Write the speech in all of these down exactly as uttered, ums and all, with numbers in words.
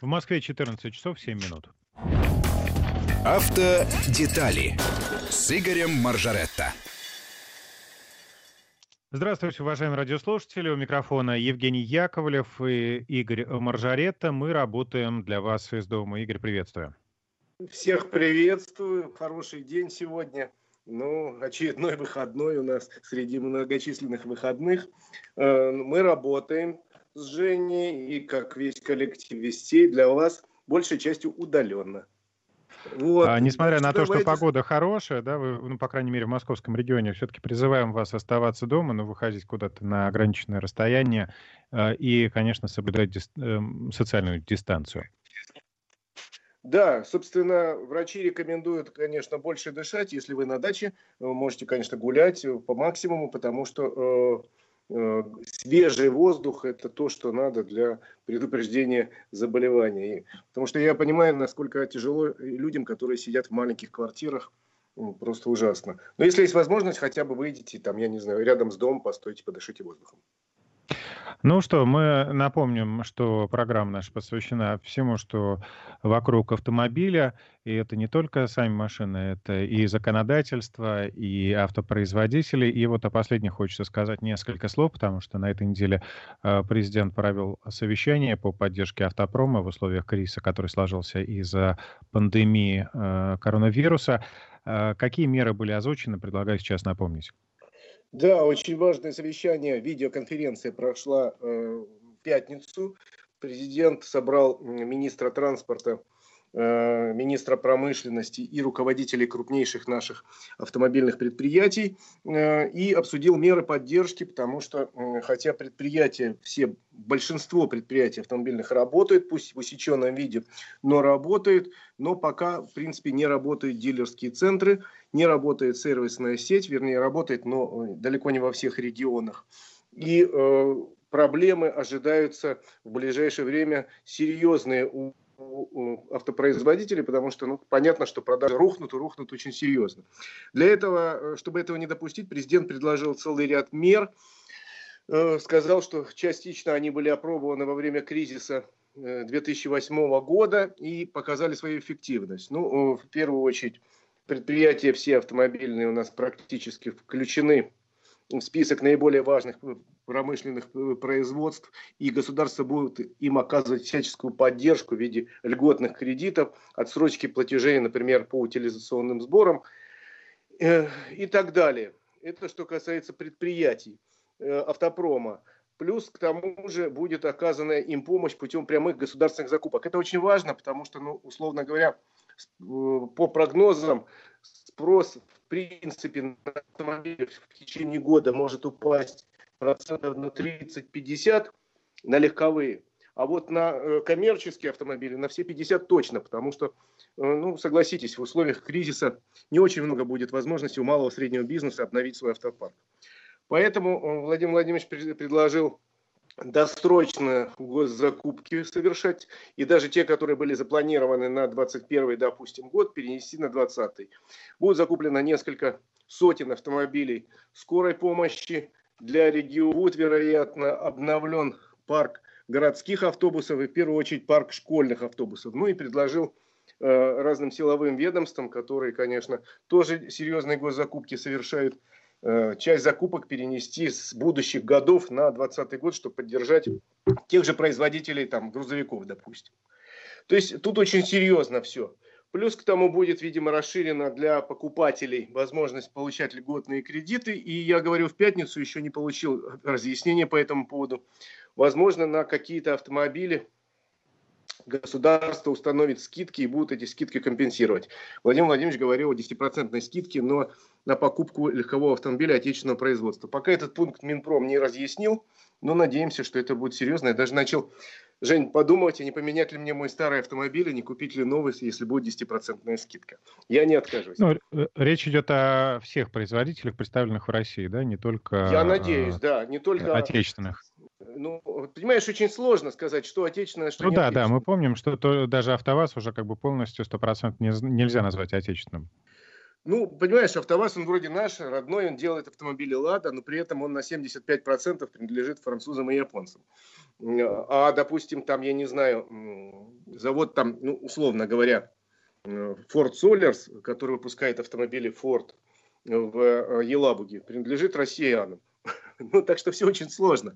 В Москве четырнадцать часов семь минут. Автодетали с Игорем Моржаретто. Здравствуйте, уважаемые радиослушатели. У микрофона Евгений Яковлев и Игорь Моржаретто. Мы работаем для вас из дома. Игорь, приветствую. Всех приветствую. Хороший день сегодня. Ну, очередной выходной у нас среди многочисленных выходных. Мы работаем с Женей и, как весь коллектив вестей, для вас большей частью удаленно. Вот. А, несмотря на что то, что давайте... погода хорошая, да, вы, ну, по крайней мере, в московском регионе, все-таки призываем вас оставаться дома, но выходить куда-то на ограниченное расстояние э, и, конечно, соблюдать дис... э, социальную дистанцию. Да, собственно, врачи рекомендуют, конечно, больше дышать. Если вы на даче, можете, конечно, гулять по максимуму, потому что... Э, свежий воздух – это то, что надо для предупреждения заболеваний. Потому что я понимаю, насколько тяжело людям, которые сидят в маленьких квартирах, просто ужасно. Но если есть возможность, хотя бы выйдите, там, я не знаю, рядом с домом, постойте, подышите воздухом. Ну что, мы напомним, что программа наша посвящена всему, что вокруг автомобиля. И это не только сами машины, это и законодательство, и автопроизводители. И вот о последних хочется сказать несколько слов, потому что на этой неделе президент провел совещание по поддержке автопрома в условиях кризиса, который сложился из-за пандемии коронавируса. Какие меры были озвучены, предлагаю сейчас напомнить. Да, очень важное совещание, видеоконференция прошла э, в пятницу. Президент собрал министра транспорта, э, министра промышленности и руководителей крупнейших наших автомобильных предприятий э, и обсудил меры поддержки, потому что э, хотя предприятия, все, большинство предприятий автомобильных работают, пусть в усеченном виде, но работают, но пока, в принципе, не работают дилерские центры. Не работает сервисная сеть, вернее, работает, но далеко не во всех регионах. И э, проблемы ожидаются в ближайшее время серьезные у, у автопроизводителей, потому что ну, понятно, что продажи рухнут и рухнут очень серьезно. Для этого, чтобы этого не допустить, президент предложил целый ряд мер. Э, сказал, что частично они были опробованы во время кризиса две тысячи восьмого года и показали свою эффективность. Ну, в первую очередь... Предприятия все автомобильные у нас практически включены в список наиболее важных промышленных производств, и государство будет им оказывать всяческую поддержку в виде льготных кредитов, отсрочки платежей, например, по утилизационным сборам э, и так далее. Это что касается предприятий э, автопрома. Плюс, к тому же, будет оказана им помощь путем прямых государственных закупок. Это очень важно, потому что, ну, условно говоря, по прогнозам, спрос, в принципе, на автомобили в течение года может упасть процентов на тридцать-пятьдесят на легковые. А вот на коммерческие автомобили на все пятьдесят точно, потому что, ну, согласитесь, в условиях кризиса не очень много будет возможностей у малого и среднего бизнеса обновить свой автопарк. Поэтому Владимир Владимирович предложил досрочно госзакупки совершать, и даже те, которые были запланированы на двадцать первый, допустим, год, перенести на двадцатый. Будет закуплено несколько сотен автомобилей скорой помощи для региона. Будет, вероятно, обновлен парк городских автобусов и, в первую очередь, парк школьных автобусов. Ну и предложил э, разным силовым ведомствам, которые, конечно, тоже серьезные госзакупки совершают, часть закупок перенести с будущих годов на двадцатый год, чтобы поддержать тех же производителей там, грузовиков, допустим. То есть тут очень серьезно все. Плюс к тому будет, видимо, расширена для покупателей возможность получать льготные кредиты. И я говорю, в пятницу еще не получил разъяснения по этому поводу. Возможно, на какие-то автомобили государство установит скидки и будут эти скидки компенсировать. Владимир Владимирович говорил о десятипроцентной скидке, но на покупку легкового автомобиля отечественного производства. Пока этот пункт Минпром не разъяснил, но надеемся, что это будет серьезно. Я даже начал, Жень, подумать, а не поменять ли мне мой старый автомобиль, а не купить ли новый, если будет десятипроцентная скидка. Я не откажусь. Ну, речь идет о всех производителях, представленных в России, да, не только... Я надеюсь, да, не только... Отечественных. Ну, понимаешь, очень сложно сказать, что отечественное, что ну, не да, отечественное. Ну да, да, мы помним, что то, даже АвтоВАЗ уже как бы полностью сто процентов не, нельзя назвать отечественным. Ну, понимаешь, АвтоВАЗ, он вроде наш, родной, он делает автомобили «Лада», но при этом он на семьдесят пять процентов принадлежит французам и японцам. А, допустим, там, я не знаю, завод там, ну, условно говоря, Ford Sollers, который выпускает автомобили Ford в Елабуге, принадлежит россиянам. Ну, так что все очень сложно.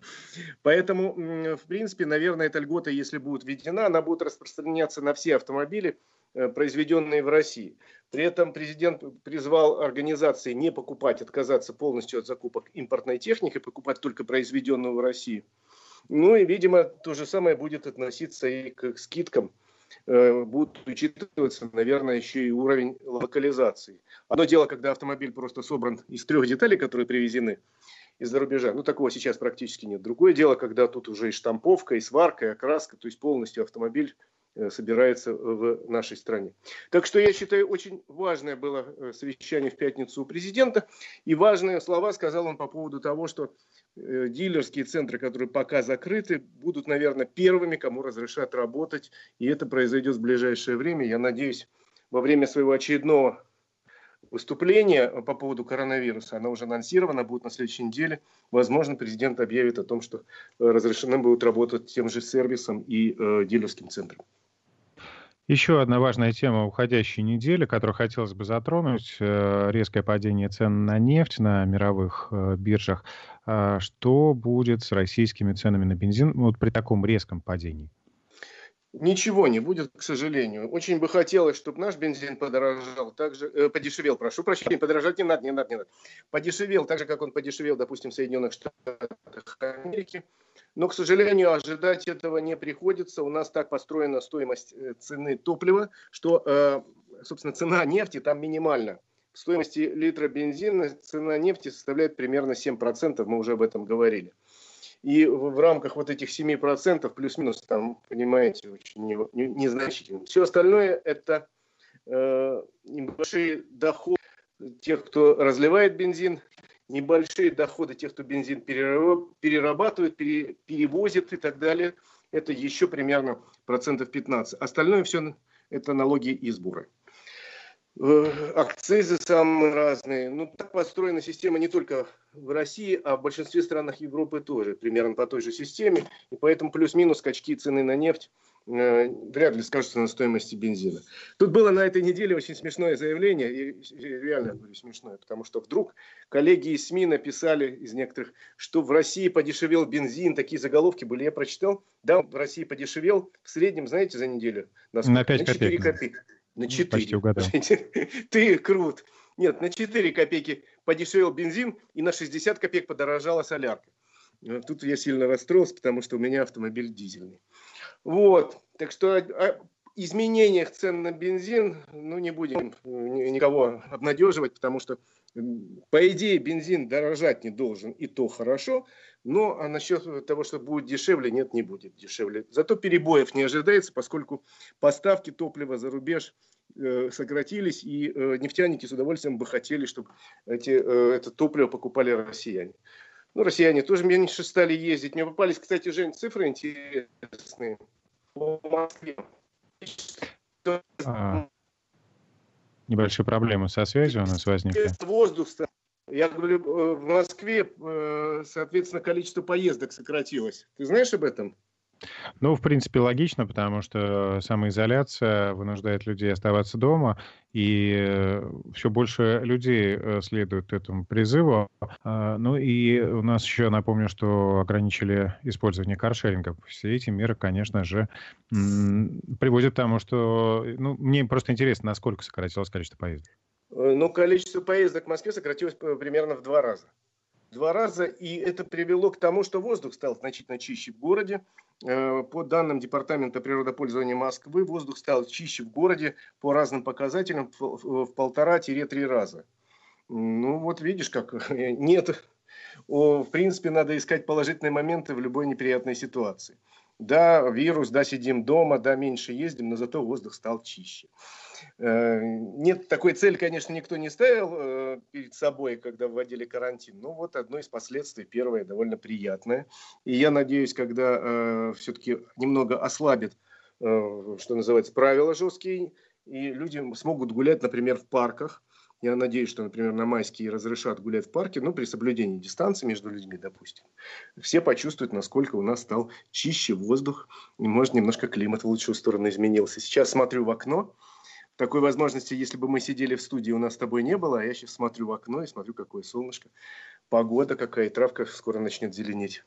Поэтому, в принципе, наверное, эта льгота, если будет введена, она будет распространяться на все автомобили, произведенные в России. При этом президент призвал организации не покупать, отказаться полностью от закупок импортной техники, покупать только произведенную в России. Ну и, видимо, то же самое будет относиться и к скидкам. Будут учитываться, наверное, еще и уровень локализации. Одно дело, когда автомобиль просто собран из трех деталей, которые привезены из-за рубежа. Ну, такого сейчас практически нет. Другое дело, когда тут уже и штамповка, и сварка, и окраска, то есть полностью автомобиль собирается в нашей стране. Так что, я считаю, очень важное было совещание в пятницу у президента. И важные слова сказал он по поводу того, что дилерские центры, которые пока закрыты, будут, наверное, первыми, кому разрешат работать. И это произойдет в ближайшее время. Я надеюсь, во время своего очередного выступления по поводу коронавируса, оно уже анонсировано, будет на следующей неделе, возможно, президент объявит о том, что разрешены будут работать тем же сервисом и э, дилерским центром. Еще одна важная тема уходящей недели, которую хотелось бы затронуть, резкое падение цен на нефть на мировых биржах. Что будет с российскими ценами на бензин вот при таком резком падении? Ничего не будет, к сожалению. Очень бы хотелось, чтобы наш бензин подорожал, также, э, подешевел, прошу прощения, подорожать не надо, не надо, не надо. Подешевел, так же, как он подешевел, допустим, в Соединенных Штатах Америки. Но, к сожалению, ожидать этого не приходится. У нас так построена стоимость цены топлива, что, э, собственно, цена нефти там минимальна. В стоимости литра бензина цена нефти составляет примерно семь процентов, мы уже об этом говорили. И в рамках вот этих семи процентов плюс-минус, там, понимаете, очень незначительно. Все остальное – это э, небольшие доходы тех, кто разливает бензин, небольшие доходы тех, кто бензин перерабатывает, пере, перевозит и так далее. Это еще примерно процентов пятнадцать. Остальное все – это налоги и сборы. Акцизы самые разные. Ну, так построена система не только в России, а в большинстве стран Европы тоже, примерно по той же системе. И поэтому плюс-минус скачки цены на нефть э, вряд ли скажутся на стоимости бензина. Тут было на этой неделе очень смешное заявление, и реально говорю смешное, потому что вдруг коллеги из СМИ написали из некоторых, что в России подешевел бензин, такие заголовки были, я прочитал. Да, в России подешевел в среднем, знаете, за неделю? На, на пять копеек. На четыре. Ты крут. Нет, на четыре копейки подешевел бензин и на шестьдесят копеек подорожала солярка. Тут я сильно расстроился, потому что у меня автомобиль дизельный. Вот. Так что о изменениях цен на бензин, ну, не будем никого обнадеживать, потому что, по идее, бензин дорожать не должен, и то хорошо. Но а насчет того, что будет дешевле, нет, не будет дешевле. Зато перебоев не ожидается, поскольку поставки топлива за рубеж э, сократились, и э, нефтяники с удовольствием бы хотели, чтобы эти, э, это топливо покупали россияне. Ну, россияне тоже меньше стали ездить. Мне попались, кстати, Жень, цифры интересные по Москве. А, небольшие проблемы со связью у нас возникли. Воздух. Я говорю, в Москве, соответственно, количество поездок сократилось. Ты знаешь об этом? Ну, в принципе, логично, потому что самоизоляция вынуждает людей оставаться дома, и все больше людей следует этому призыву. Ну и у нас еще, напомню, что ограничили использование каршеринга. Все эти меры, конечно же, приводят к тому, что... Ну, мне просто интересно, насколько сократилось количество поездок. Но количество поездок в Москве сократилось примерно в два раза. Два раза, и это привело к тому, что воздух стал значительно чище в городе. По данным Департамента природопользования Москвы, воздух стал чище в городе по разным показателям в полтора-три раза. Ну вот видишь, как нет. В принципе, надо искать положительные моменты в любой неприятной ситуации. Да, вирус, да, сидим дома, да, меньше ездим, но зато воздух стал чище. Нет, такой цели, конечно, никто не ставил перед собой, когда вводили карантин. Но вот одно из последствий, первое, довольно приятное. И я надеюсь, когда все-таки немного ослабят, что называется, правила жесткие, и люди смогут гулять, например, в парках. Я надеюсь, что, например, на майские разрешат гулять в парке, но при соблюдении дистанции между людьми, допустим, все почувствуют, насколько у нас стал чище воздух, и, может, немножко климат в лучшую сторону изменился. Сейчас смотрю в окно. Такой возможности, если бы мы сидели в студии, у нас с тобой не было, а я сейчас смотрю в окно и смотрю, какое солнышко, погода какая, травка скоро начнет зеленеть.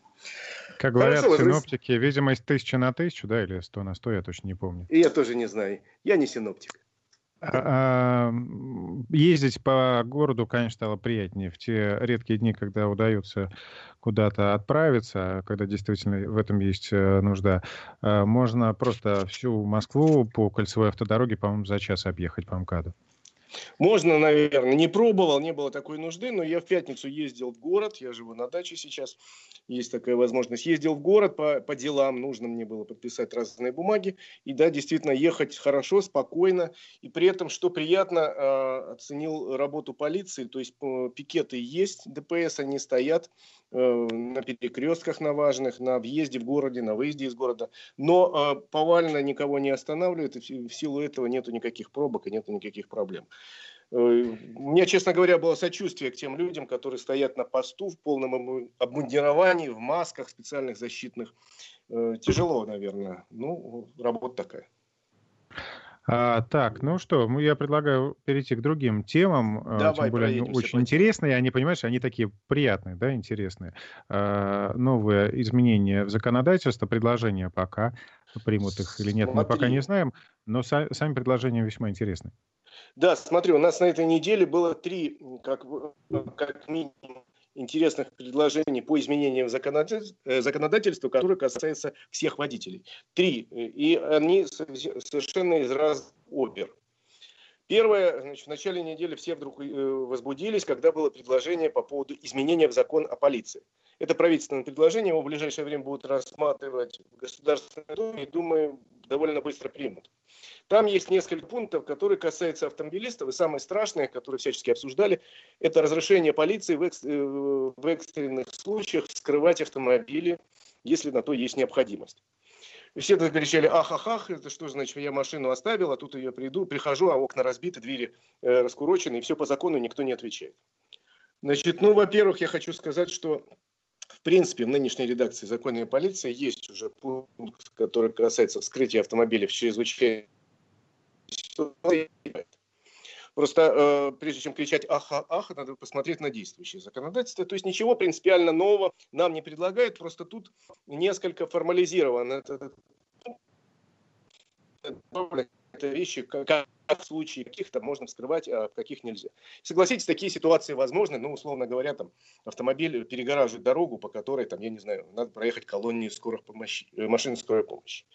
Как говорят Хорошо, синоптики, раз... видимость тысяча на тысячу, да, или сто на сто, я точно не помню. И я тоже не знаю, я не синоптик. Ездить по городу, конечно, стало приятнее в те редкие дни, когда удается куда-то отправиться, когда действительно в этом есть нужда. Можно просто всю Москву по кольцевой автодороге, по-моему, за час объехать по МКАДу. Можно, наверное. Не пробовал, не было такой нужды, но я в пятницу ездил в город, я живу на даче сейчас, есть такая возможность. Ездил в город по, по делам, нужно мне было подписать разные бумаги, и да, действительно, ехать хорошо, спокойно, и при этом, что приятно, э, оценил работу полиции, то есть э, пикеты есть, ДПС, они стоят э, на перекрестках на важных, на въезде в городе, на выезде из города, но э, повально никого не останавливают, и в силу этого нету никаких пробок и нету никаких проблем. У меня, честно говоря, было сочувствие к тем людям, которые стоят на посту в полном обмундировании, в масках специальных защитных. Тяжело, наверное. Ну, работа такая. А, так, ну что, я предлагаю перейти к другим темам. Давай, тем более они очень интересные. Они, понимаешь, они такие приятные, да, интересные. А, новые изменения в законодательство, предложения пока примут их или нет, Смотри. мы пока не знаем. Но са- сами предложения весьма интересны. Да, смотри, у нас на этой неделе было три, как, как минимум, интересных предложений по изменениям законодательства, которые касаются всех водителей. Три, и они совершенно из разных опер. Первое, значит, в начале недели все вдруг возбудились, когда было предложение по поводу изменения в закон о полиции. Это правительственное предложение, его в ближайшее время будут рассматривать в Государственной Думе, и, думаю, довольно быстро примут. Там есть несколько пунктов, которые касаются автомобилистов, и самые страшные, которые всячески обсуждали, это разрешение полиции в, экс... в экстренных случаях вскрывать автомобили, если на то есть необходимость. И все так кричали: ах, ах, ах, это что значит, я машину оставил, а тут я приду, прихожу, а окна разбиты, двери э, раскурочены, и все по закону, никто не отвечает. Значит, ну, во-первых, я хочу сказать, что в принципе в нынешней редакции закона о полиции есть уже пункт, который касается вскрытия автомобиля в чрезвычайной ситуации. Просто э, прежде чем кричать «ах, ах, ах», надо посмотреть на действующее законодательство. То есть ничего принципиально нового нам не предлагают, просто тут несколько формализировано. Это вещи, как в случае каких-то можно вскрывать, а каких нельзя. Согласитесь, такие ситуации возможны, но, условно говоря, там автомобиль перегораживает дорогу, по которой, там, я не знаю, надо проехать колонии скорых помощи, машин скорой помощи.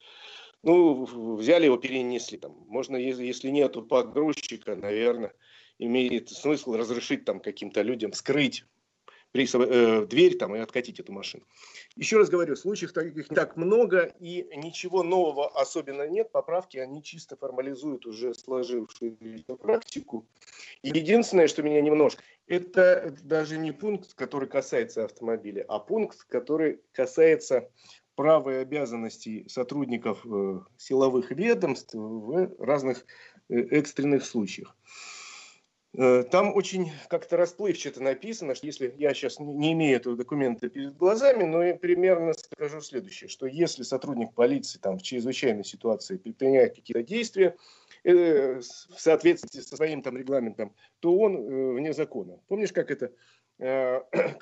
Ну, взяли его, перенесли. Там. Можно, если, если нету погрузчика, наверное, имеет смысл разрешить там, каким-то людям скрыть при, э, дверь там, и откатить эту машину. Еще раз говорю, случаев таких не так много, и ничего нового особенно нет. Поправки, они чисто формализуют уже сложившуюся практику. И единственное, что меня немножко... Это даже не пункт, который касается автомобиля, а пункт, который касается... права и обязанности сотрудников силовых ведомств в разных экстренных случаях. Там очень как-то расплывчато написано, что если я сейчас не имею этого документа перед глазами, но я примерно скажу следующее, что если сотрудник полиции там, в чрезвычайной ситуации предпринимает какие-то действия э, в соответствии со своим там, регламентом, то он э, вне закона. Помнишь, как это...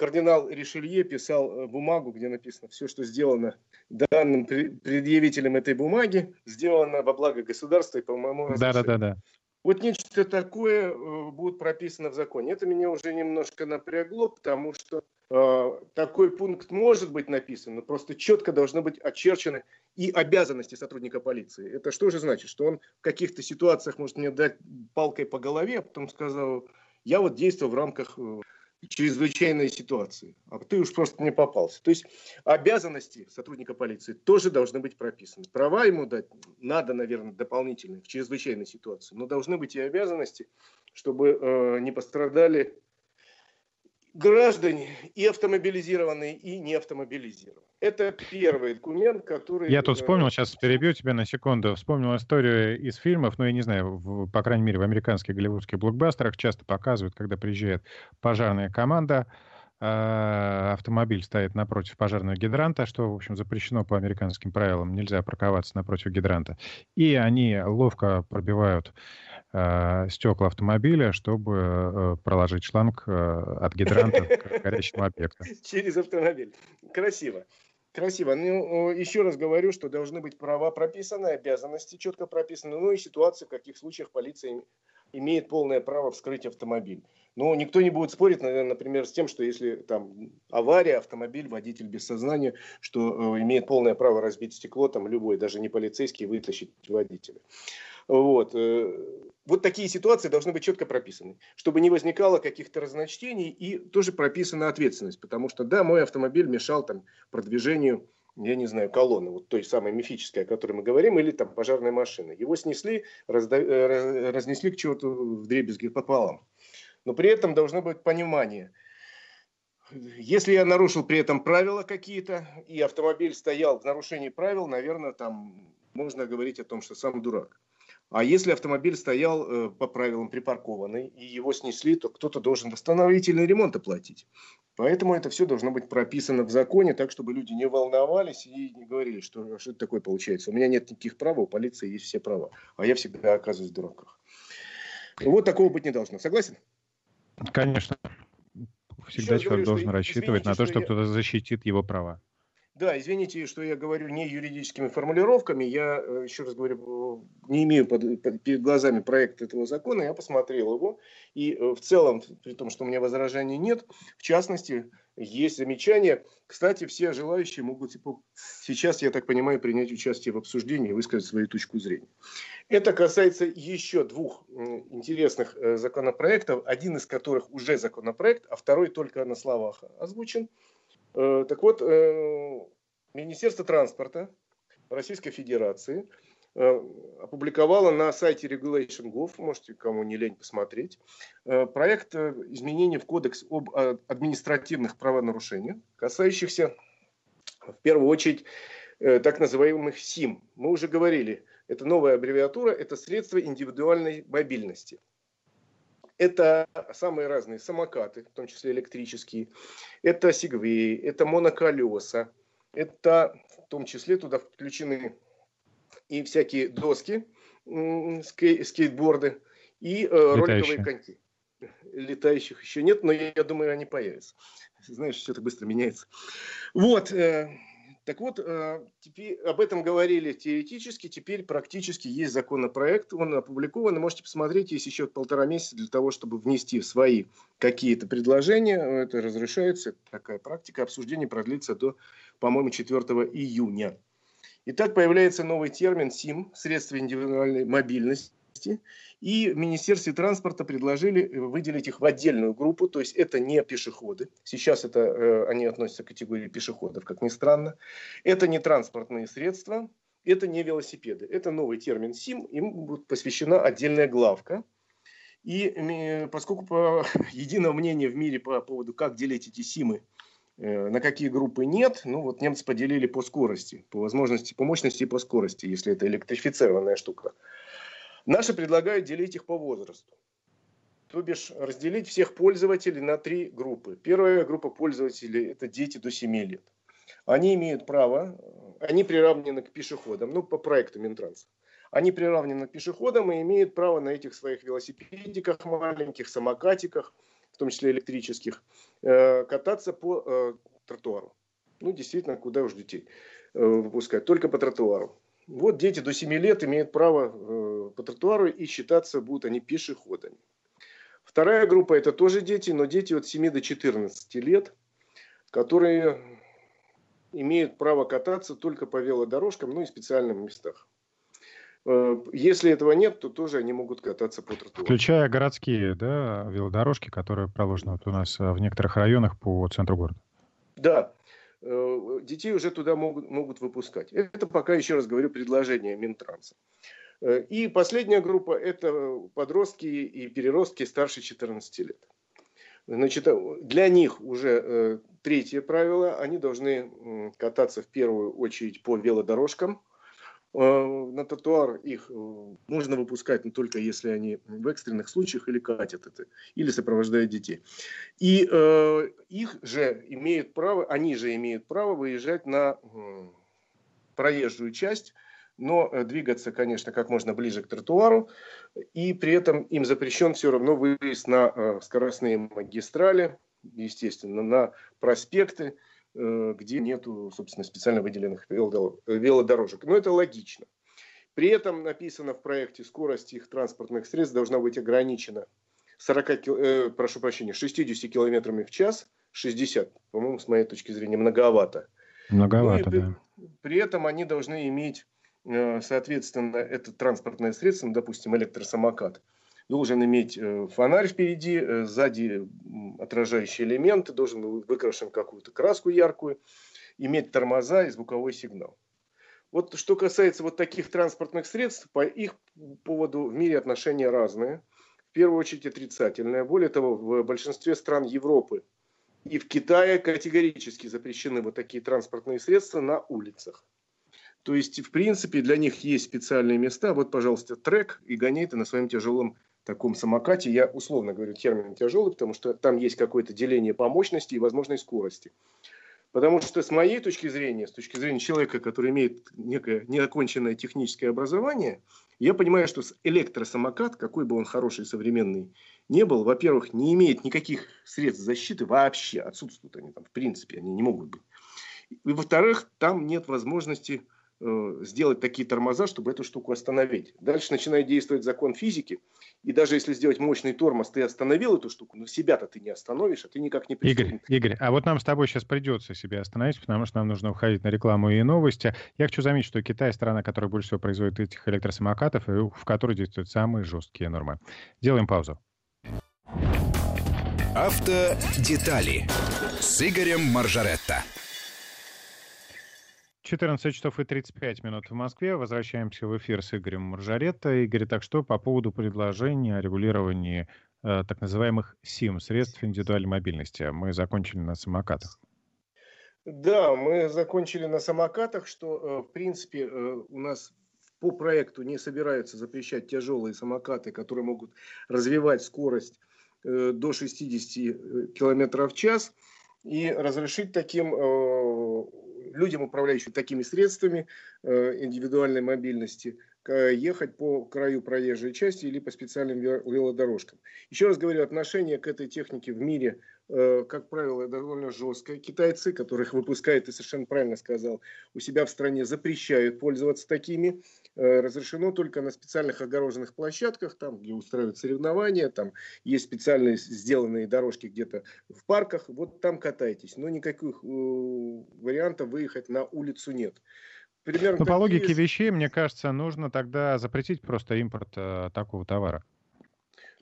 Кардинал Ришелье писал бумагу, где написано: все, что сделано данным предъявителем этой бумаги, сделано во благо государства и по моему разрешению. Да, да, да, да. Вот нечто такое будет прописано в законе. Это меня уже немножко напрягло, потому что э, такой пункт может быть написан, но просто четко должны быть очерчены и обязанности сотрудника полиции. Это что же значит? Что он в каких-то ситуациях может мне дать палкой по голове, а потом сказал: я вот действовал в рамках... чрезвычайной ситуации, а ты уж просто не попался. То есть обязанности сотрудника полиции тоже должны быть прописаны. Права ему дать надо, наверное, дополнительные в чрезвычайной ситуации, но должны быть и обязанности, чтобы э, не пострадали граждане и автомобилизированные, и не автомобилизированные. Это первый документ, который... Я тут вспомнил, сейчас перебью тебя на секунду, вспомнил историю из фильмов, ну, я не знаю, в, по крайней мере, в американских голливудских блокбастерах часто показывают, когда приезжает пожарная команда, автомобиль стоит напротив пожарного гидранта, что, в общем, запрещено по американским правилам, нельзя парковаться напротив гидранта. И они ловко пробивают э, стекла автомобиля, чтобы э, проложить шланг э, от гидранта к горящему объекту. Через автомобиль. Красиво. Красиво. Ну, еще раз говорю, что должны быть права прописаны, обязанности четко прописаны, ну и ситуации, в каких случаях полиция имеет полное право вскрыть автомобиль. Но никто не будет спорить, например, с тем, что если там авария, автомобиль, водитель без сознания, что имеет полное право разбить стекло, там любой, даже не полицейский, вытащить водителя. Вот. Вот такие ситуации должны быть четко прописаны, чтобы не возникало каких-то разночтений, и тоже прописана ответственность, потому что, да, мой автомобиль мешал там продвижению, я не знаю, колонны, вот той самой мифической, о которой мы говорим, или там пожарной машины. Его снесли, разда... разнесли к черту вдребезги пополам. Но при этом должно быть понимание. Если я нарушил при этом правила какие-то, и автомобиль стоял в нарушении правил, наверное, там можно говорить о том, что сам дурак. А если автомобиль стоял э, по правилам припаркованный, и его снесли, то кто-то должен восстановительный ремонт оплатить. Поэтому это все должно быть прописано в законе, так, чтобы люди не волновались и не говорили, что, что это такое получается. У меня нет никаких прав, у полиции есть все права, а я всегда оказываюсь в дураках. Вот такого быть не должно. Согласен? Конечно. Всегда человек говорю, должен рассчитывать извините, на то, что, что я... кто-то защитит его права. Да, извините, что я говорю не юридическими формулировками. Я, еще раз говорю, не имею под, под, перед глазами проект этого закона. Я посмотрел его. И в целом, при том, что у меня возражений нет, в частности, есть замечания. Кстати, все желающие могут типа, сейчас, я так понимаю, принять участие в обсуждении и высказать свою точку зрения. Это касается еще двух интересных законопроектов, один из которых уже законопроект, а второй только на словах озвучен. Так вот, Министерство транспорта Российской Федерации опубликовало на сайте регулэйшн точка гов, можете кому не лень посмотреть, проект изменений в Кодекс об административных правонарушениях, касающихся в первую очередь так называемых СИМ. Мы уже говорили, это новая аббревиатура, это средства индивидуальной мобильности. Это самые разные самокаты, в том числе электрические, это сегвеи, это моноколеса, это в том числе туда включены и всякие доски, скейт, скейтборды и э, роликовые коньки. Летающих еще нет, но я думаю, они появятся. Знаешь, все это быстро меняется. Вот. Э, так вот, э, теперь, об этом говорили теоретически, теперь практически есть законопроект, он опубликован, можете посмотреть, есть еще полтора месяца для того, чтобы внести в свои какие-то предложения, это разрешается, это такая практика, обсуждение продлится до, по-моему, четвёртого июня. Итак, появляется новый термин СИМ, средства индивидуальной мобильности, и в Министерстве транспорта предложили выделить их в отдельную группу, то есть это не пешеходы, сейчас это, э, они относятся к категории пешеходов, как ни странно, это не транспортные средства, это не велосипеды, это новый термин СИМ, им будет посвящена отдельная главка. И э, поскольку по единого мнения в мире по поводу, как делить эти СИМы, на какие группы нет, ну вот немцы поделили по скорости, по возможности, по мощности и по скорости, если это электрифицированная штука. Наши предлагают делить их по возрасту. То бишь разделить всех пользователей на три группы. Первая группа пользователей – это дети до семи лет. Они имеют право, они приравнены к пешеходам, ну по проекту Минтранса. Они приравнены к пешеходам и имеют право на этих своих велосипедиках маленьких, самокатиках, в том числе электрических, кататься по тротуару. Ну, действительно, куда уж детей выпускать, только по тротуару. Вот дети до семи лет имеют право по тротуару и считаться будут они пешеходами. Вторая группа – это тоже дети, но дети от семи до четырнадцати лет, которые имеют право кататься только по велодорожкам, ну и специальным местах. Если этого нет, то тоже они могут кататься по тротуару. Включая городские, да, велодорожки, которые проложены вот у нас в некоторых районах по центру города. Да, детей уже туда могут, могут выпускать. Это пока, еще раз говорю, предложение Минтранса. И последняя группа – это подростки и переростки старше четырнадцати лет. Значит, для них уже третье правило. Они должны кататься в первую очередь по велодорожкам. На тротуар их можно выпускать, но только если они в экстренных случаях или катят это, или сопровождают детей. И э, их же имеют право, они же имеют право выезжать на э, проезжую часть, но двигаться, конечно, как можно ближе к тротуару. И при этом им запрещен все равно выезд на э, скоростные магистрали, естественно, на проспекты, где нету, собственно, специально выделенных велодорожек. Но это логично. При этом написано в проекте, скорость их транспортных средств должна быть ограничена сорока, э, прошу прощения, шестьюдесятью километрами в час, шестьдесят, по-моему, с моей точки зрения, многовато. Многовато, ну, и, да. При, при этом они должны иметь, э, соответственно, это транспортное средство, ну, допустим, электросамокат, должен иметь фонарь впереди, сзади отражающие элементы, должен быть выкрашен какую-то краску яркую, иметь тормоза и звуковой сигнал. Вот что касается вот таких транспортных средств, по их поводу в мире отношения разные. В первую очередь отрицательные. Более того, в большинстве стран Европы и в Китае категорически запрещены вот такие транспортные средства на улицах. То есть, в принципе, для них есть специальные места. Вот, пожалуйста, трек, и гоняй ты на своем тяжелом в таком самокате, я условно говорю термин тяжелый, потому что там есть какое-то деление по мощности и возможной скорости. Потому что с моей точки зрения, с точки зрения человека, который имеет некое неоконченное техническое образование, я понимаю, что электросамокат, какой бы он хороший, современный не был, во-первых, не имеет никаких средств защиты вообще, отсутствуют они там, в принципе, они не могут быть. И, во-вторых, там нет возможности сделать такие тормоза, чтобы эту штуку остановить. Дальше начинает действовать закон физики. И даже если сделать мощный тормоз, ты остановил эту штуку, но себя-то ты не остановишь, а ты никак не присутствуешь. Игорь, Игорь, а вот нам с тобой сейчас придется себя остановить, потому что нам нужно уходить на рекламу и новости. Я хочу заметить, что Китай — страна, которая больше всего производит этих электросамокатов, и в которой действуют самые жесткие нормы. Делаем паузу. Автодетали с Игорем Моржаретто. четырнадцать часов и тридцать пять минут в Москве. Возвращаемся в эфир с Игорем Моржаретто. Игорь, так что по поводу предложения о регулировании э, так называемых СИМ, средств индивидуальной мобильности. Мы закончили на самокатах. Да, мы закончили на самокатах, что, э, в принципе, э, у нас по проекту не собираются запрещать тяжелые самокаты, которые могут развивать скорость э, до шестидесяти километров в час. И разрешить таким... Э, людям, управляющим такими средствами э, индивидуальной мобильности, э, ехать по краю проезжей части или по специальным велодорожкам. Еще раз говорю, отношение к этой технике в мире, э, как правило, довольно жесткое. Китайцы, которых выпускают, ты совершенно правильно сказал, у себя в стране запрещают пользоваться такими. Э, разрешено только на специальных огороженных площадках, там, где устраивают соревнования, там есть специальные сделанные дорожки где-то в парках, вот там катайтесь, но никаких э, вариантов вы на улицу нет. Примерно, по логике есть... вещей, мне кажется, нужно тогда запретить просто импорт э, такого товара.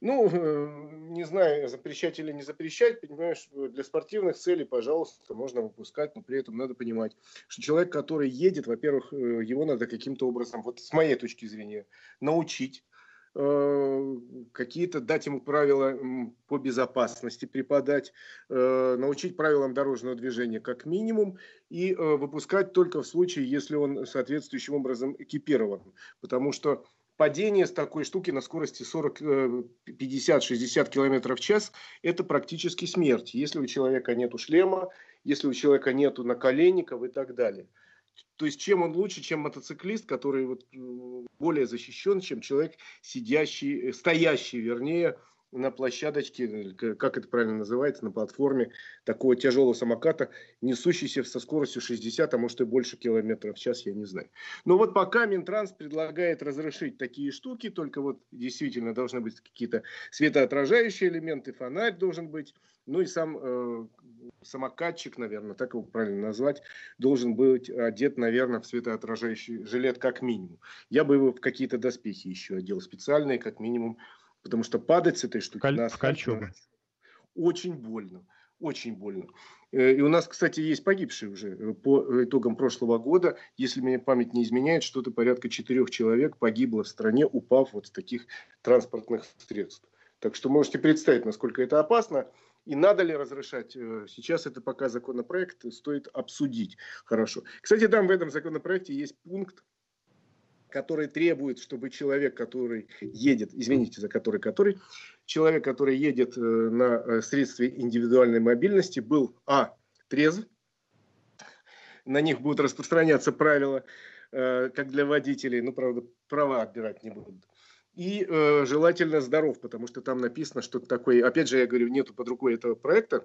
Ну, э, не знаю, запрещать или не запрещать, понимаешь, для спортивных целей, пожалуйста, можно выпускать, но при этом надо понимать, что человек, который едет, во-первых, его надо каким-то образом, вот с моей точки зрения, научить, какие-то дать ему правила по безопасности преподать, научить правилам дорожного движения как минимум и выпускать только в случае, если он соответствующим образом экипирован. Потому что падение с такой штуки на скорости сорок, пятьдесят, шестьдесят километров в час это практически смерть, если у человека нету шлема, если у человека нету наколенников и так далее. То есть, чем он лучше, чем мотоциклист, который вот более защищен, чем человек, сидящий, стоящий, вернее, на площадочке, как это правильно называется, на платформе такого тяжелого самоката, несущийся со скоростью шестьдесят, а может и больше километров в час, я не знаю. Но вот пока Минтранс предлагает разрешить такие штуки, только вот действительно должны быть какие-то светоотражающие элементы, фонарь должен быть, ну и сам э, самокатчик, наверное, так его правильно назвать, должен быть одет, наверное, в светоотражающий жилет как минимум. Я бы его в какие-то доспехи еще одел специальные, как минимум, потому что падать с этой штуки Коль, на кольчугу очень больно. Очень больно. И у нас, кстати, есть погибшие уже по итогам прошлого года. Если мне память не изменяет, что-то порядка четырех человек погибло в стране, упав вот с таких транспортных средств. Так что можете представить, насколько это опасно. И надо ли разрешать? Сейчас это пока законопроект, стоит обсудить. Хорошо. Кстати, там в этом законопроекте есть пункт, который требует, чтобы человек, который едет, извините за который, который, человек, который едет на средстве индивидуальной мобильности, был, а, трезв, на них будут распространяться правила, как для водителей, ну, правда, права отбирать не будут. И э, желательно здоров, потому что там написано что-то такое. Опять же, я говорю, нету под рукой этого проекта,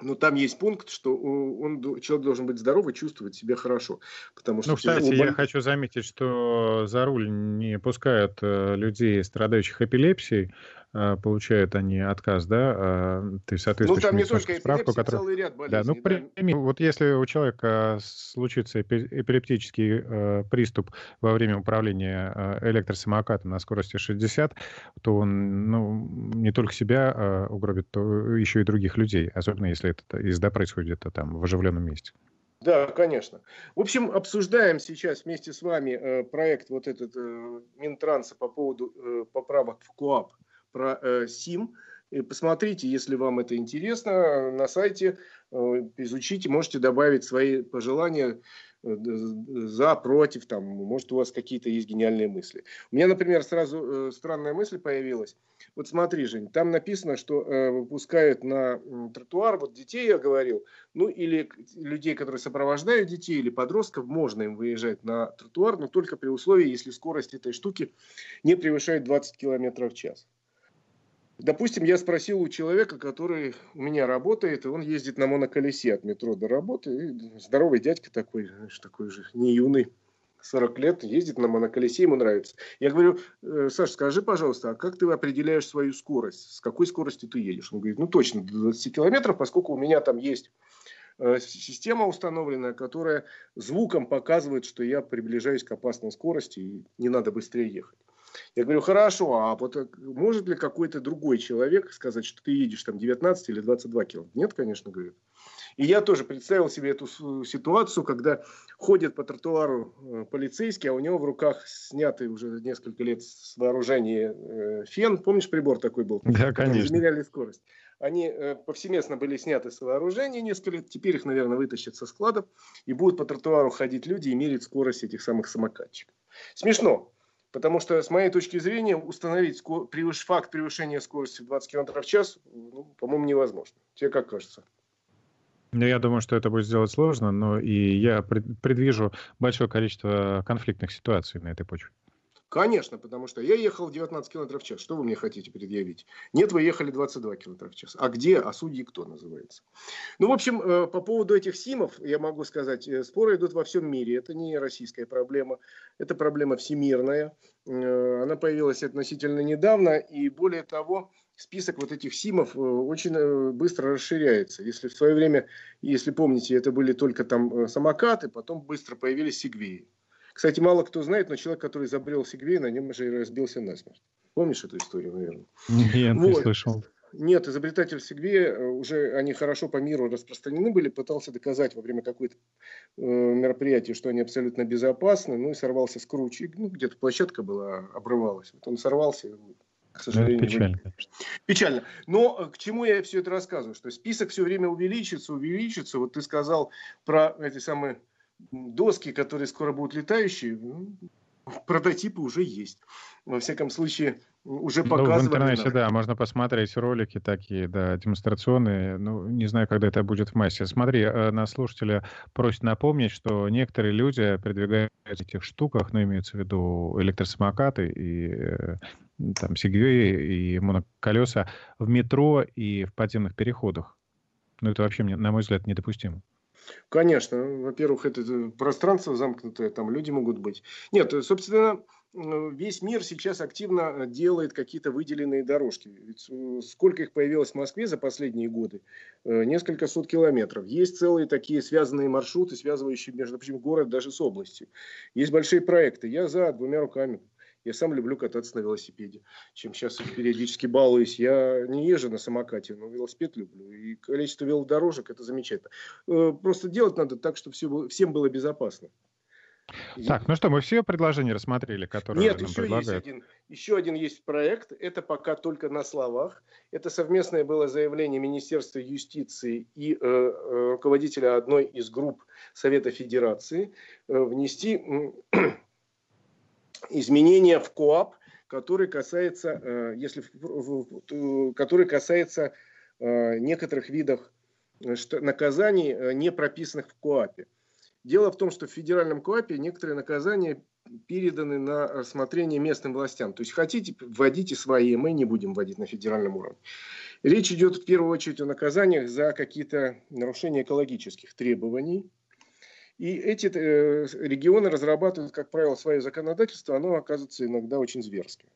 но там есть пункт, что он, он, человек должен быть здоров и чувствовать себя хорошо. Потому что ну, кстати, оба... я хочу заметить, что за руль не пускают э, людей, страдающих эпилепсией, э, получают они отказ, да? Э, ты, соответствующую ну, там не только эпилепсия, которая... целый ряд болезней. Да, ну, при... да. Вот если у человека случится эпилептический э, приступ во время управления э, электросамокатом на скорости шестьдесят, то он ну, не только себя э, угробит, то еще и других людей, особенно если если это езда происходит там в оживленном месте. Да, конечно. В общем, обсуждаем сейчас вместе с вами э, проект вот этот э, Минтранса по поводу э, поправок в КоАП про э, СИМ. И посмотрите, если вам это интересно, на сайте э, изучите, можете добавить свои пожелания э, за, против, там, может у вас какие-то есть гениальные мысли. У меня, например, сразу э, странная мысль появилась. Вот смотри, Жень, там написано, что э, выпускают на тротуар, вот детей я говорил, ну или людей, которые сопровождают детей или подростков, можно им выезжать на тротуар, но только при условии, если скорость этой штуки не превышает двадцать километров в час. Допустим, я спросил у человека, который у меня работает, и он ездит на моноколесе от метро до работы, и здоровый дядька такой, знаешь, такой же, не юный. сорок лет, ездит на моноколесе, ему нравится. Я говорю, Саш, скажи, пожалуйста, а как ты определяешь свою скорость? С какой скоростью ты едешь? Он говорит, ну точно, до двадцати километров, поскольку у меня там есть система установленная, которая звуком показывает, что я приближаюсь к опасной скорости, и не надо быстрее ехать. Я говорю, хорошо, а вот может ли какой-то другой человек сказать, что ты едешь там девятнадцать или двадцать два километра? Нет, конечно, говорит. И я тоже представил себе эту ситуацию, когда ходит по тротуару полицейский, а у него в руках снятый уже несколько лет с вооружения фен. Помнишь, прибор такой был? Да, конечно. Измеряли скорость. Они повсеместно были сняты с вооружения несколько лет. Теперь их, наверное, вытащат со складов. И будут по тротуару ходить люди и мерить скорость этих самых самокатчиков. Смешно. Потому что, с моей точки зрения, установить факт превышения скорости в двадцать километров в час, ну, по-моему, невозможно. Тебе как кажется? Я думаю, что это будет сделать сложно, но и я предвижу большое количество конфликтных ситуаций на этой почве. Конечно, потому что я ехал девятнадцать километров в час. Что вы мне хотите предъявить? Нет, вы ехали двадцать два километра в час. А где? А судьи кто называется? Ну, в общем, по поводу этих СИМов, я могу сказать, споры идут во всем мире. Это не российская проблема. Это проблема всемирная. Она появилась относительно недавно. И более того, список вот этих СИМов очень быстро расширяется. Если в свое время, если помните, это были только там самокаты, потом быстро появились сегвеи. Кстати, мало кто знает, но человек, который изобрел сегвей, на нем уже и разбился насмерть. Помнишь эту историю, наверное? Нет, вот. Не слышал. Нет, изобретатель сегвея, уже они хорошо по миру распространены были, пытался доказать во время какой-то э, мероприятия, что они абсолютно безопасны, ну и сорвался с кручи. Ну, где-то площадка была, обрывалась. Вот он сорвался, и, к сожалению... Печально. Был... Печально. Но к чему я все это рассказываю? Что список все время увеличится, увеличится. Вот ты сказал про эти самые... доски, которые скоро будут летающие, прототипы уже есть. Во всяком случае, уже показывали. Ну, в интернете, да, можно посмотреть ролики такие, да, демонстрационные. Ну, не знаю, когда это будет в массе. Смотри, нас слушатели просят напомнить, что некоторые люди передвигаются в этих штуках, ну, имеются в виду электросамокаты и там сегвеи, и моноколеса в метро и в подземных переходах. Ну, это вообще, на мой взгляд, недопустимо. Конечно. Во-первых, это пространство замкнутое, там люди могут быть. Нет, собственно, весь мир сейчас активно делает какие-то выделенные дорожки. Ведь сколько их появилось в Москве за последние годы? Несколько сот километров. Есть целые такие связанные маршруты, связывающие, между прочим, город даже с областью. Есть большие проекты. Я за двумя руками. Я сам люблю кататься на велосипеде, чем сейчас периодически балуюсь. Я не езжу на самокате, но велосипед люблю. И количество велодорожек – это замечательно. Просто делать надо так, чтобы всем было безопасно. Так, ну что, мы все предложения рассмотрели, которые Нет, нам еще предлагают? Нет, еще один есть проект, это пока только на словах. Это совместное было заявление Министерства юстиции и э, руководителя одной из групп Совета Федерации э, внести э, изменения в КоАП, который касается, э, если, э, который касается э, некоторых видов наказаний, э, не прописанных в КоАПе. Дело в том, что в федеральном КоАПе некоторые наказания переданы на рассмотрение местным властям. То есть хотите, вводите свои, мы не будем вводить на федеральном уровне. Речь идет в первую очередь о наказаниях за какие-то нарушения экологических требований. И эти э, регионы разрабатывают, как правило, свое законодательство, оно оказывается иногда очень зверским.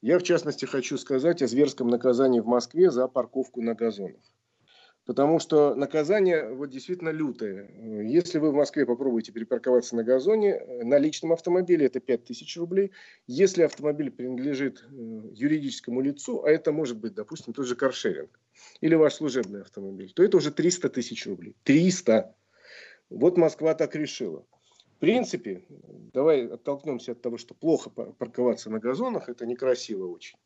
Я, в частности, хочу сказать о зверском наказании в Москве за парковку на газонах. Потому что наказание вот действительно лютое. Если вы в Москве попробуете перепарковаться на газоне, на личном автомобиле это пять тысяч рублей. Если автомобиль принадлежит юридическому лицу, а это может быть, допустим, тот же каршеринг или ваш служебный автомобиль, то это уже триста тысяч рублей. триста! Вот Москва так решила. В принципе, давай оттолкнемся от того, что плохо парковаться на газонах, это некрасиво очень.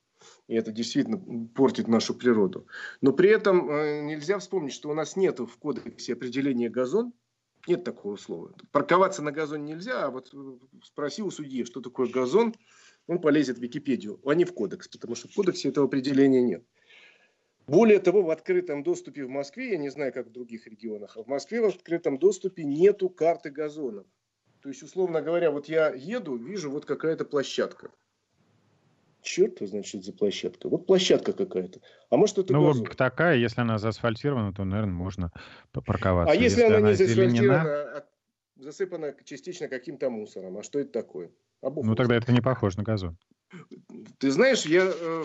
И это действительно портит нашу природу. Но при этом нельзя вспомнить, что у нас нет в кодексе определения газон. Нет такого слова. Парковаться на газон нельзя. А вот спроси у судьи, что такое газон, он полезет в Википедию, а не в кодекс. Потому что в кодексе этого определения нет. Более того, в открытом доступе в Москве, я не знаю, как в других регионах, а в Москве в открытом доступе нету карты газонов. То есть, условно говоря, вот я еду, вижу вот какая-то площадка. Черт, значит, за площадка. Вот площадка какая-то. А может, это ну, газон? Вот такая, если она заасфальтирована, то, наверное, можно парковаться. А если, если она, она не заасфальтирована, а засыпана частично каким-то мусором? А что это такое? А ну, тогда это не похоже на газон. Ты знаешь, я э,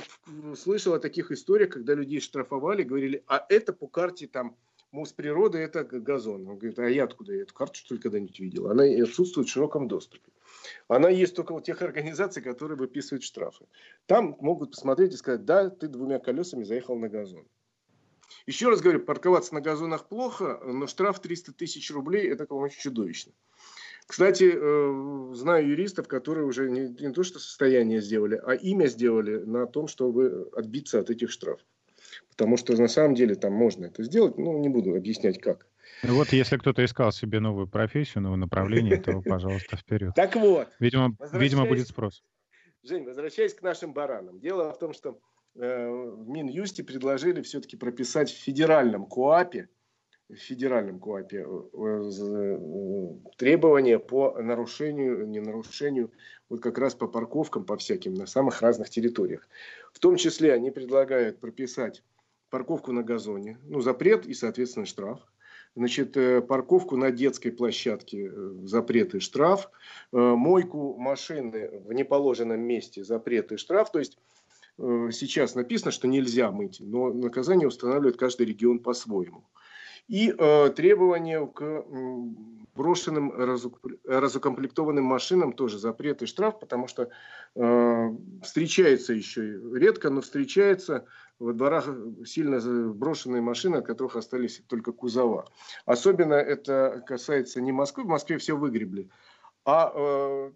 слышал о таких историях, когда людей штрафовали, говорили, а это по карте там Мосприроды, это газон. Он говорит, а я откуда? Я эту карту, что ли, когда-нибудь видел? Она отсутствует в широком доступе. Она есть только у тех организаций, которые выписывают штрафы. Там могут посмотреть и сказать, да, ты двумя колесами заехал на газон. Еще раз говорю, парковаться на газонах плохо, но штраф триста тысяч рублей, это, конечно, чудовищно. Кстати, знаю юристов, которые уже не, не то что состояние сделали, а имя сделали на том, чтобы отбиться от этих штрафов. Потому что на самом деле там можно это сделать, но не буду объяснять как. Ну вот, если кто-то искал себе новую профессию, новое направление, то, пожалуйста, вперед. Так вот. Видимо, видимо, будет спрос. Жень, возвращаясь к нашим баранам. Дело в том, что э, в Минюсте предложили все-таки прописать в федеральном КоАПе, в федеральном КоАПе э, э, требования по нарушению, не нарушению, вот как раз по парковкам, по всяким, на самых разных территориях. В том числе они предлагают прописать парковку на газоне, ну, запрет и, соответственно, штраф. Значит, парковку на детской площадке, запрет и штраф. Мойку машины в неположенном месте, запрет и штраф. То есть, сейчас написано, что нельзя мыть, но наказание устанавливает каждый регион по-своему. И э, требования к брошенным разукомплектованным машинам тоже запрет и штраф, потому что э, встречается еще редко, но встречается во дворах сильно брошенные машины, от которых остались только кузова. Особенно это касается не Москвы, в Москве все выгребли, а э,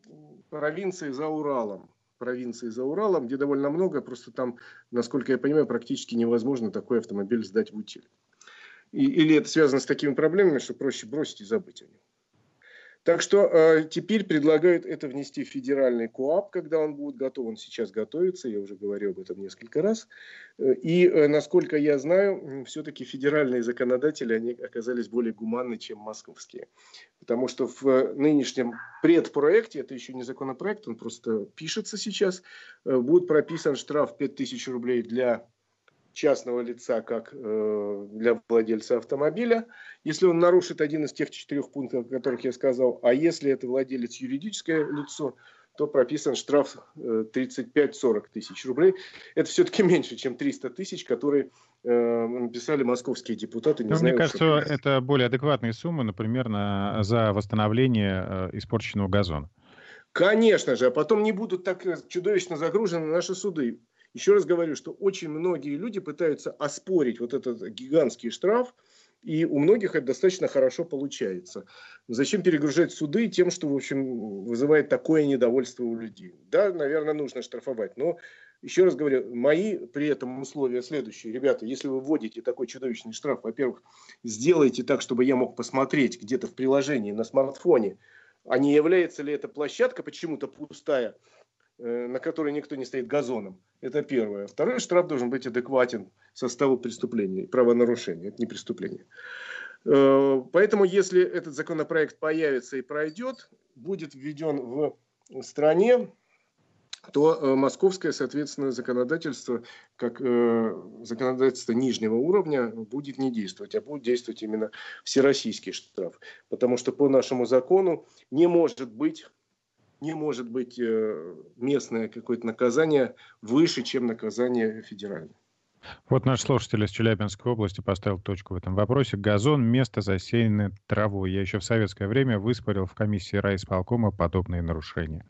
провинции за Уралом. провинции за Уралом, где довольно много, просто там, насколько я понимаю, практически невозможно такой автомобиль сдать в утиль. И, или это связано с такими проблемами, что проще бросить и забыть о нем. Так что э, теперь предлагают это внести в федеральный КоАП, когда он будет готов. Он сейчас готовится, я уже говорил об этом несколько раз. И, э, насколько я знаю, все-таки федеральные законодатели, они оказались более гуманны, чем московские. Потому что в нынешнем предпроекте, это еще не законопроект, он просто пишется сейчас, э, будет прописан штраф пять тысяч рублей для частного лица, как э, для владельца автомобиля, если он нарушит один из тех четырех пунктов, о которых я сказал, а если это владелец юридическое лицо, то прописан штраф э, тридцать пять - сорок тысяч рублей. Это все-таки меньше, чем триста тысяч, которые э, написали московские депутаты. Не знаю, мне кажется, это более адекватные суммы, например, на, за восстановление э, испорченного газона. Конечно же, а потом не будут так чудовищно загружены наши суды. Еще раз говорю, что очень многие люди пытаются оспорить вот этот гигантский штраф И у многих это достаточно хорошо получается. Зачем перегружать суды тем, что, в общем, вызывает такое недовольство у людей? Да, наверное, нужно штрафовать. Но, еще раз говорю, мои при этом условия следующие. Ребята, если вы вводите такой чудовищный штраф, во-первых, сделайте так, чтобы я мог посмотреть где-то в приложении на смартфоне, а не является ли эта площадка почему-то пустая, на которой никто не стоит газоном. Это первое. Второе, штраф должен быть адекватен составу преступления и правонарушения. Это не преступление. Поэтому, если этот законопроект появится и пройдет, будет введен в стране, то московское, соответственно, законодательство, как законодательство нижнего уровня, будет не действовать, а будет действовать именно всероссийский штраф. Потому что по нашему закону не может быть... не может быть местное какое-то наказание выше, чем наказание федеральное. Вот наш слушатель из Челябинской области поставил точку в этом вопросе. Газон, место засеяно травой. Я еще в советское время выспорил в комиссии райисполкома подобные нарушения.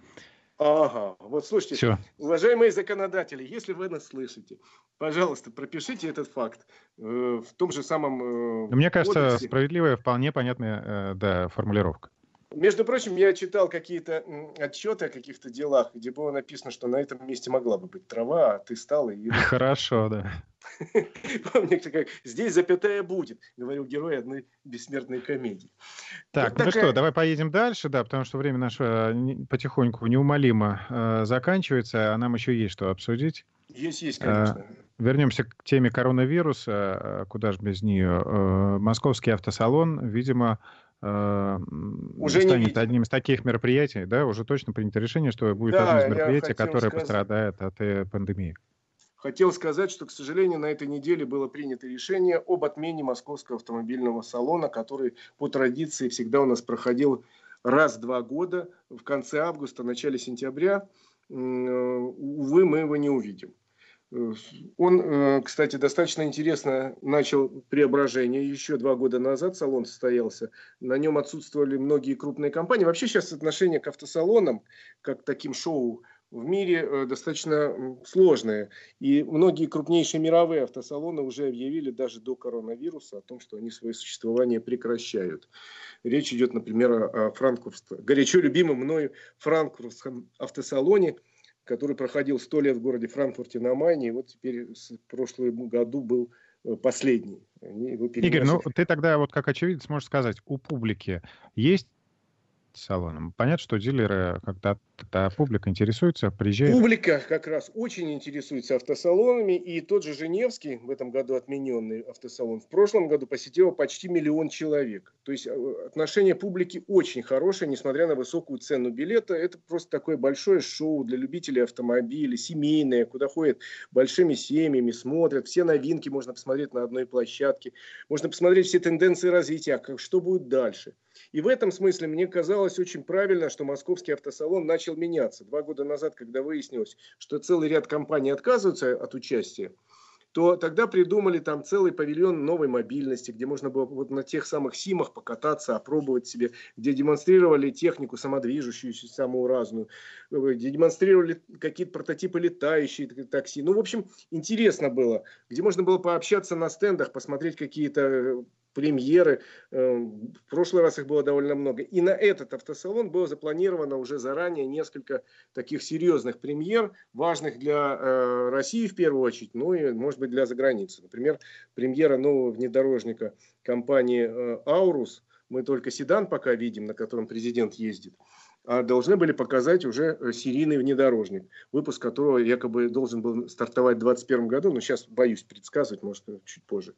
Ага. Вот слушайте, Все. Уважаемые законодатели, если вы нас слышите, пожалуйста, пропишите этот факт в том же самом... Мне кажется, кодексе. Справедливая, вполне понятная да, формулировка. Между прочим, я читал какие-то отчеты о каких-то делах, где было написано, что на этом месте могла бы быть трава, а ты стал и... Хорошо, да. Помню, такая, здесь запятая будет, говорил герой одной бессмертной комедии. Так, вот ну такая... что, давай поедем дальше, да, потому что время наше потихоньку неумолимо э, заканчивается, а нам еще есть что обсудить. Есть, есть, конечно. Вернемся к теме коронавируса, куда же без нее. Московский автосалон, видимо... Уже станет не одним из таких мероприятий, да, уже точно принято решение, что будет да, одно из мероприятий, которое сказать... пострадает от пандемии. Хотел сказать, что, к сожалению, на этой неделе было принято решение об отмене Московского автомобильного салона, который по традиции всегда у нас проходил раз в два года, в конце августа, начале сентября. Увы, мы его не увидим. Он, кстати, достаточно интересно начал преображение. Еще два года назад салон состоялся. На нем отсутствовали многие крупные компании. Вообще сейчас отношение к автосалонам, как к таким шоу, в мире достаточно сложное. И многие крупнейшие мировые автосалоны уже объявили даже до коронавируса о том, что они свое существование прекращают. Речь идет, например, о франкфуртском, горячо любимом мною франкфуртском автосалоне, который проходил сто лет в городе Франкфурте на Майне, и вот теперь в прошлом году был последний. Игорь, ну ты тогда вот как очевидец можешь сказать, у публики есть салоном? Понятно, что дилеры, когда публика интересуется, приезжает... Публика как раз очень интересуется автосалонами, и тот же Женевский, в этом году отмененный автосалон, в прошлом году посетило почти миллион человек. То есть отношение публики очень хорошее, несмотря на высокую цену билета. Это просто такое большое шоу для любителей автомобилей, семейное, куда ходят большими семьями, смотрят. Все новинки можно посмотреть на одной площадке. Можно посмотреть все тенденции развития, как, что будет дальше. И в этом смысле мне казалось очень правильно, что московский автосалон начал меняться. Два года назад, когда выяснилось, что целый ряд компаний отказываются от участия, то тогда придумали там целый павильон новой мобильности, где можно было вот на тех самых симах покататься, опробовать себе, где демонстрировали технику самодвижущуюся, самую разную, где демонстрировали какие-то прототипы летающие такси. Ну, в общем, интересно было, где можно было пообщаться на стендах, посмотреть какие-то... премьеры. В прошлый раз их было довольно много. И на этот автосалон было запланировано уже заранее несколько таких серьезных премьер, важных для России в первую очередь, ну и, может быть, для заграницы. Например, премьера нового внедорожника компании «Аурус». Мы только седан пока видим, на котором президент ездит. А должны были показать уже серийный внедорожник, выпуск которого якобы должен был стартовать в две тысячи двадцать первом году, но сейчас боюсь предсказывать, может, чуть позже.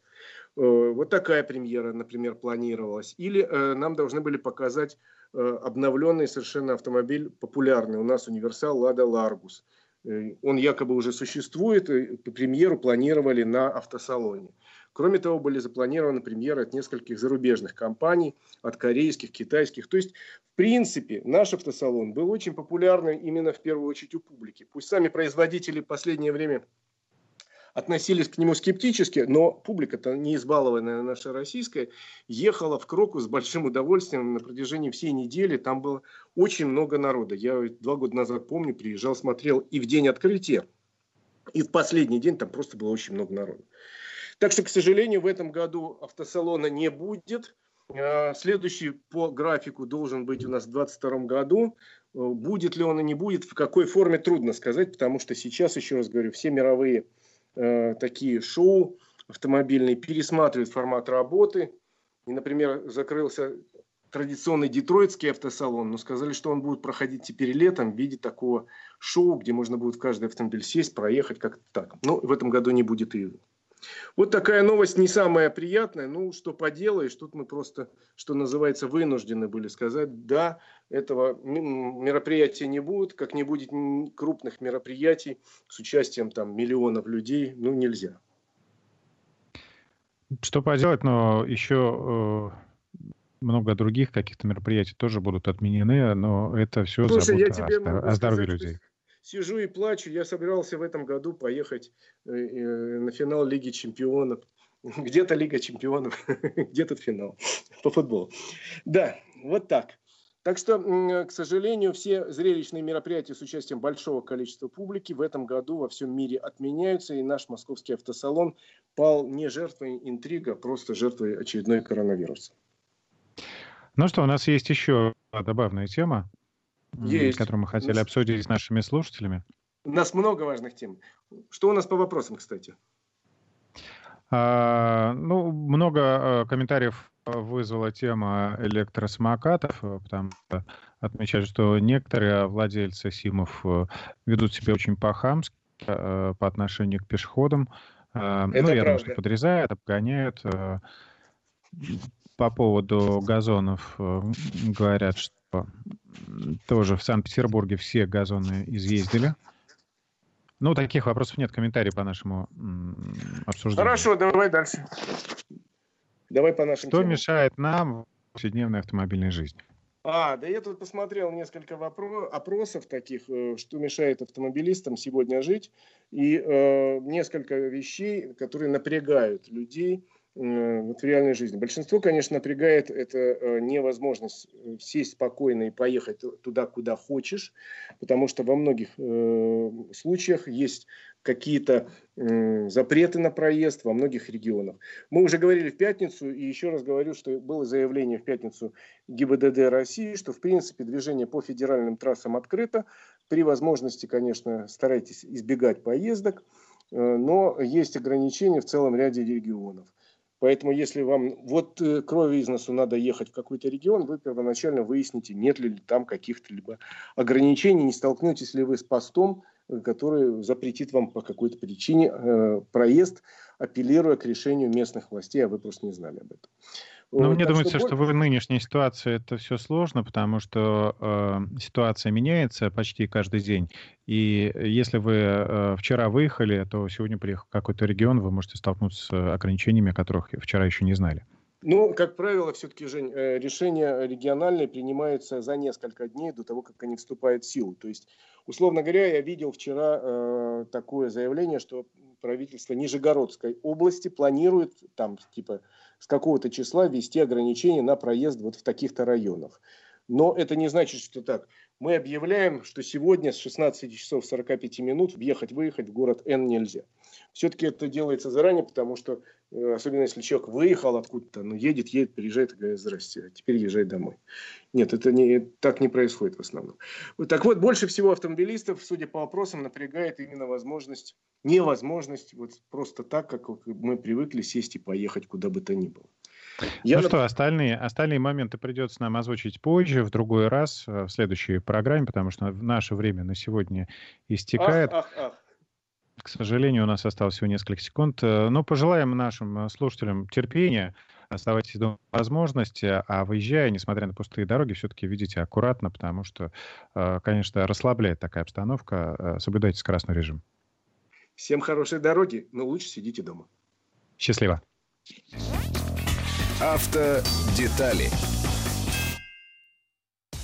Вот такая премьера, например, планировалась. Или нам должны были показать обновленный совершенно автомобиль, популярный у нас универсал «Лада Ларгус». Он якобы уже существует, и премьеру планировали на автосалоне. Кроме того, были запланированы премьеры от нескольких зарубежных компаний, от корейских, китайских. То есть, в принципе, наш автосалон был очень популярным именно в первую очередь у публики. Пусть сами производители в последнее время относились к нему скептически, но публика-то не избалованная наша российская, ехала в Крокус с большим удовольствием на протяжении всей недели. Там было очень много народа. Я два года назад, помню, приезжал, смотрел и в день открытия, и в последний день там просто было очень много народа. Так что, к сожалению, в этом году автосалона не будет. Следующий по графику должен быть у нас в двадцать втором году. Будет ли он и не будет, в какой форме, трудно сказать, потому что сейчас, еще раз говорю, все мировые э, такие шоу автомобильные пересматривают формат работы. И, например, закрылся традиционный детройтский автосалон, но сказали, что он будет проходить теперь летом в виде такого шоу, где можно будет в каждый автомобиль сесть, проехать, как-то так. Но в этом году не будет и... Вот такая новость, не самая приятная, ну что поделаешь, тут мы просто, что называется, вынуждены были сказать, да, этого мероприятия не будет, как не будет крупных мероприятий с участием там миллионов людей, ну нельзя. Что поделать, но еще э, много других каких-то мероприятий тоже будут отменены, но это все забота о, о здоровье людей. Сижу и плачу. Я собирался в этом году поехать на финал Лиги Чемпионов. Где-то Лига Чемпионов, где-то финал по футболу. Да, вот так. Так что, к сожалению, все зрелищные мероприятия с участием большого количества публики в этом году во всем мире отменяются. И наш московский автосалон пал не жертвой интрига, а просто жертвой очередной коронавируса. Ну что, у нас есть еще добавная тема, есть, которую мы хотели нас... обсудить с нашими слушателями. У нас много важных тем. Что у нас по вопросам, кстати? А, ну, много комментариев вызвала тема электросамокатов, потому что отмечают, что некоторые владельцы СИМов ведут себя очень по-хамски по отношению к пешеходам. Это ну, я думаю, что подрезают, обгоняют. По поводу газонов говорят, что тоже в Санкт-Петербурге все газоны изъездили. Ну, таких вопросов нет, комментариев по нашему обсуждению. Хорошо, давай дальше. Давай по нашим. Что темам. Мешает нам в повседневной автомобильной жизни? А, да я тут посмотрел несколько вопро- опросов таких, что мешает автомобилистам сегодня жить, и э, несколько вещей, которые напрягают людей вот в реальной жизни. Большинство, конечно, напрягает это невозможность сесть спокойно и поехать туда, куда хочешь, потому что во многих э, случаях есть какие-то э, запреты на проезд во многих регионах. Мы уже говорили в пятницу, и еще раз говорю, что было заявление в пятницу ГИБДД России, что в принципе движение по федеральным трассам открыто. При возможности, конечно, старайтесь избегать поездок, э, но есть ограничения в целом ряде регионов. Поэтому, если вам вот крови из носу надо ехать в какой-то регион, вы первоначально выясните, нет ли там каких-то либо ограничений, не столкнетесь ли вы с постом, который запретит вам по какой-то причине э, проезд, апеллируя к решению местных властей, а вы просто не знали об этом. Но вот, мне думается, что, что в нынешней ситуации это все сложно, потому что э, ситуация меняется почти каждый день. И если вы э, вчера выехали, то сегодня приехал в какой-то регион, вы можете столкнуться с ограничениями, о которых вчера еще не знали. Ну, как правило, все-таки, Жень, решения региональные принимаются за несколько дней до того, как они вступают в силу. То есть, условно говоря, я видел вчера э, такое заявление, что правительство Нижегородской области планирует там типа с какого-то числа ввести ограничения на проезд вот в таких-то районах. Но это не значит, что так. Мы объявляем, что сегодня с шестнадцати часов сорока пяти минут въехать-выехать в город Н нельзя. Все-таки это делается заранее, потому что, особенно если человек выехал откуда-то, но едет, едет, приезжает, говорит, здрасте, а теперь езжай домой. Нет, это не, так не происходит в основном. Вот, так вот, больше всего автомобилистов, судя по вопросам, напрягает именно возможность, невозможность вот просто так, как мы привыкли, сесть и поехать куда бы то ни было. Я ну нап... что, остальные, остальные моменты придется нам озвучить позже, в другой раз, в следующей программе, потому что наше время на сегодня истекает. Ах, ах, ах. К сожалению, у нас осталось всего несколько секунд. Но пожелаем нашим слушателям терпения, оставайтесь дома по возможности, а выезжая, несмотря на пустые дороги, все-таки ведите аккуратно, потому что, конечно, расслабляет такая обстановка. Соблюдайте скоростной режим. Всем хорошей дороги, но лучше сидите дома. Счастливо. Автодетали.